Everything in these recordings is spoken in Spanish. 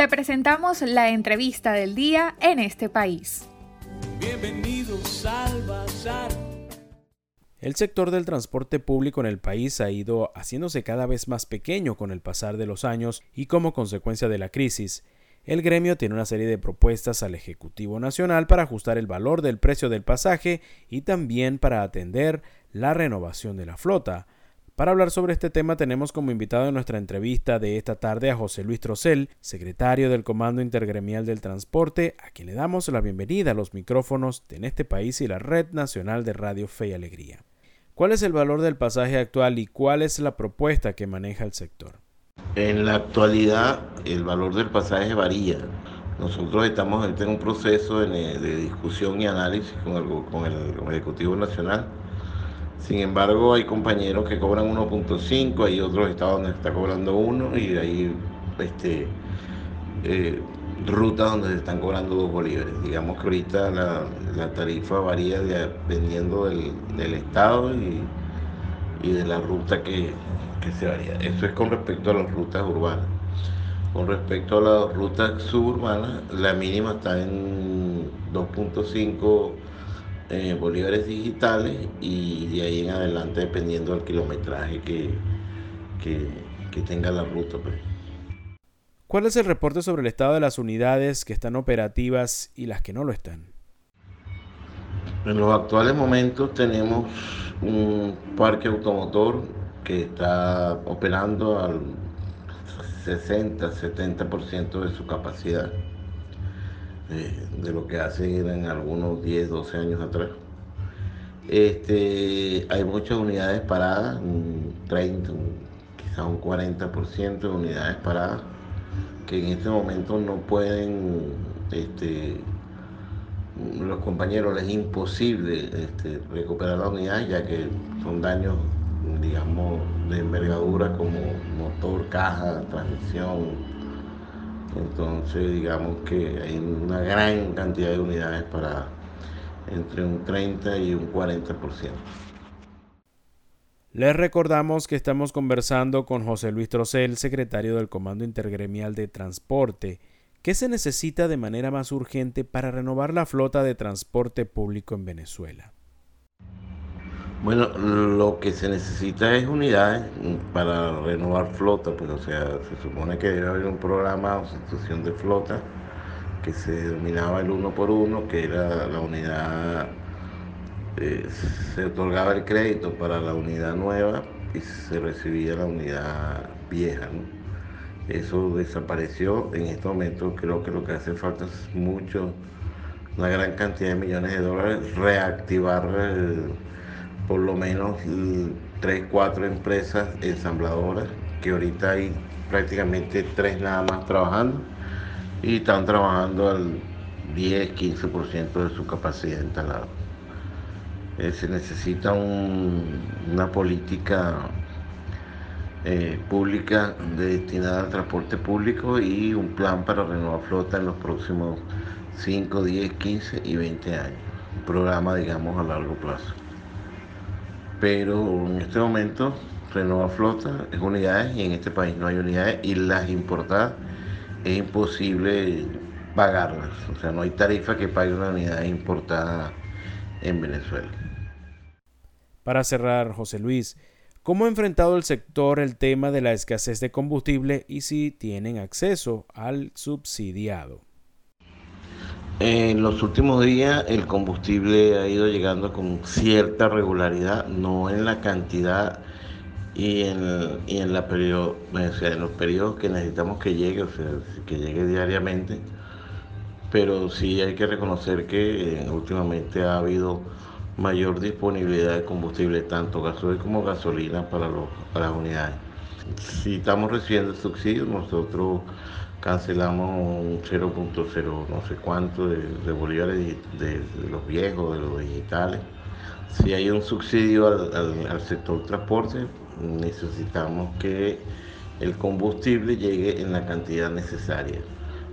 Te presentamos la entrevista del día en este país. Bienvenidos al Bazar. El sector del transporte público en el país ha ido haciéndose cada vez más pequeño con el pasar de los años y como consecuencia de la crisis. El gremio tiene una serie de propuestas al Ejecutivo Nacional para ajustar el valor del precio del pasaje y también para atender la renovación de la flota. Para hablar sobre este tema tenemos como invitado en nuestra entrevista de esta tarde a José Luis Trocel, secretario del Comando Intergremial del Transporte, a quien le damos la bienvenida a los micrófonos de En este país y la Red Nacional de Radio Fe y Alegría. ¿Cuál es el valor del pasaje actual y cuál es la propuesta que maneja el sector? En la actualidad el valor del pasaje varía. Nosotros estamos en un proceso de discusión y análisis con el Ejecutivo Nacional. Sin embargo, hay compañeros que cobran 1.5, hay otros estados donde está cobrando 1 y hay rutas donde se están cobrando 2 bolívares. Digamos que ahorita la tarifa varía dependiendo del estado y de la ruta que se varía. Eso es con respecto a las rutas urbanas. Con respecto a las rutas suburbanas, la mínima está en 2.5 bolívares digitales y de ahí en adelante dependiendo del kilometraje que tenga la ruta. ¿Cuál es el reporte sobre el estado de las unidades que están operativas y las que no lo están? En los actuales momentos tenemos un parque automotor que está operando al 60-70% de su capacidad, de lo que hace en algunos 10-12 años atrás. Hay muchas unidades paradas, un 30, quizás un 40% de unidades paradas, que en este momento no pueden, los compañeros les es imposible recuperar la unidad, ya que son daños, digamos, de envergadura como motor, caja, transmisión. Entonces, digamos que hay una gran cantidad de unidades para entre un 30 y un 40%. Les recordamos que estamos conversando con José Luis Trocel, secretario del Comando Intergremial de Transporte. ¿Qué se necesita de manera más urgente para renovar la flota de transporte público en Venezuela? Bueno, lo que se necesita es unidades para renovar flota, pues, o sea, se supone que debe haber un programa de sustitución de flota que se denominaba el 1x1, que era la unidad, se otorgaba el crédito para la unidad nueva y se recibía la unidad vieja, ¿no? Eso desapareció. En este momento creo que lo que hace falta es una gran cantidad de millones de dólares, reactivar por lo menos 3-4 empresas ensambladoras, que ahorita hay prácticamente 3 nada más trabajando y están trabajando al 10-15% de su capacidad instalada. Se necesita una política pública destinada al transporte público y un plan para renovar flota en los próximos 5, 10, 15 y 20 años. Un programa, digamos, a largo plazo. Pero en este momento renova flota, es unidades, y en este país no hay unidades, y las importadas es imposible pagarlas. O sea, no hay tarifa que pague una unidad importada en Venezuela. Para cerrar, José Luis, ¿cómo ha enfrentado el sector el tema de la escasez de combustible y si tienen acceso al subsidiado? En los últimos días el combustible ha ido llegando con cierta regularidad, no en la cantidad en los periodos que necesitamos que llegue, o sea, que llegue diariamente, pero sí hay que reconocer que últimamente ha habido mayor disponibilidad de combustible, tanto gasoil como gasolina para las unidades. Si estamos recibiendo el subsidio, nosotros cancelamos un 0.0 no sé cuánto de bolívares de los viejos, de los digitales. Si hay un subsidio al sector transporte, necesitamos que el combustible llegue en la cantidad necesaria.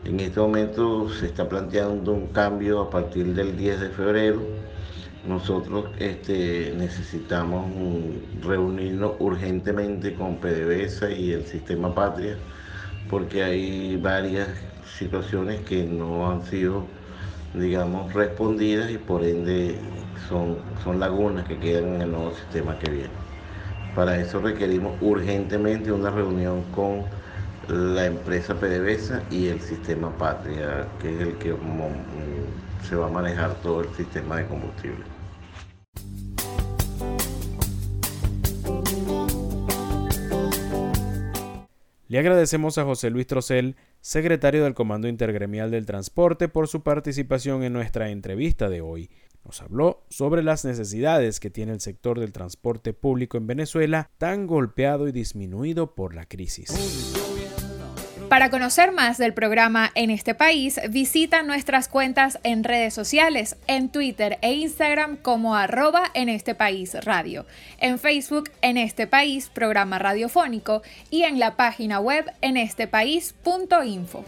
En este momento se está planteando un cambio a partir del 10 de febrero. Nosotros necesitamos reunirnos urgentemente con PDVSA y el Sistema Patria porque hay varias situaciones que no han sido, digamos, respondidas y por ende son lagunas que quedan en el nuevo sistema que viene. Para eso requerimos urgentemente una reunión con la empresa PDVSA y el Sistema Patria, que es el que se va a manejar todo el sistema de combustible. Le agradecemos a José Luis Trocel, secretario del Comando Intergremial del Transporte, por su participación en nuestra entrevista de hoy. Nos habló sobre las necesidades que tiene el sector del transporte público en Venezuela, tan golpeado y disminuido por la crisis. Para conocer más del programa en este país, visita nuestras cuentas en redes sociales, en Twitter e Instagram como @enestepaísradio, en Facebook En Este País Programa Radiofónico y en la página web enestepaís.info.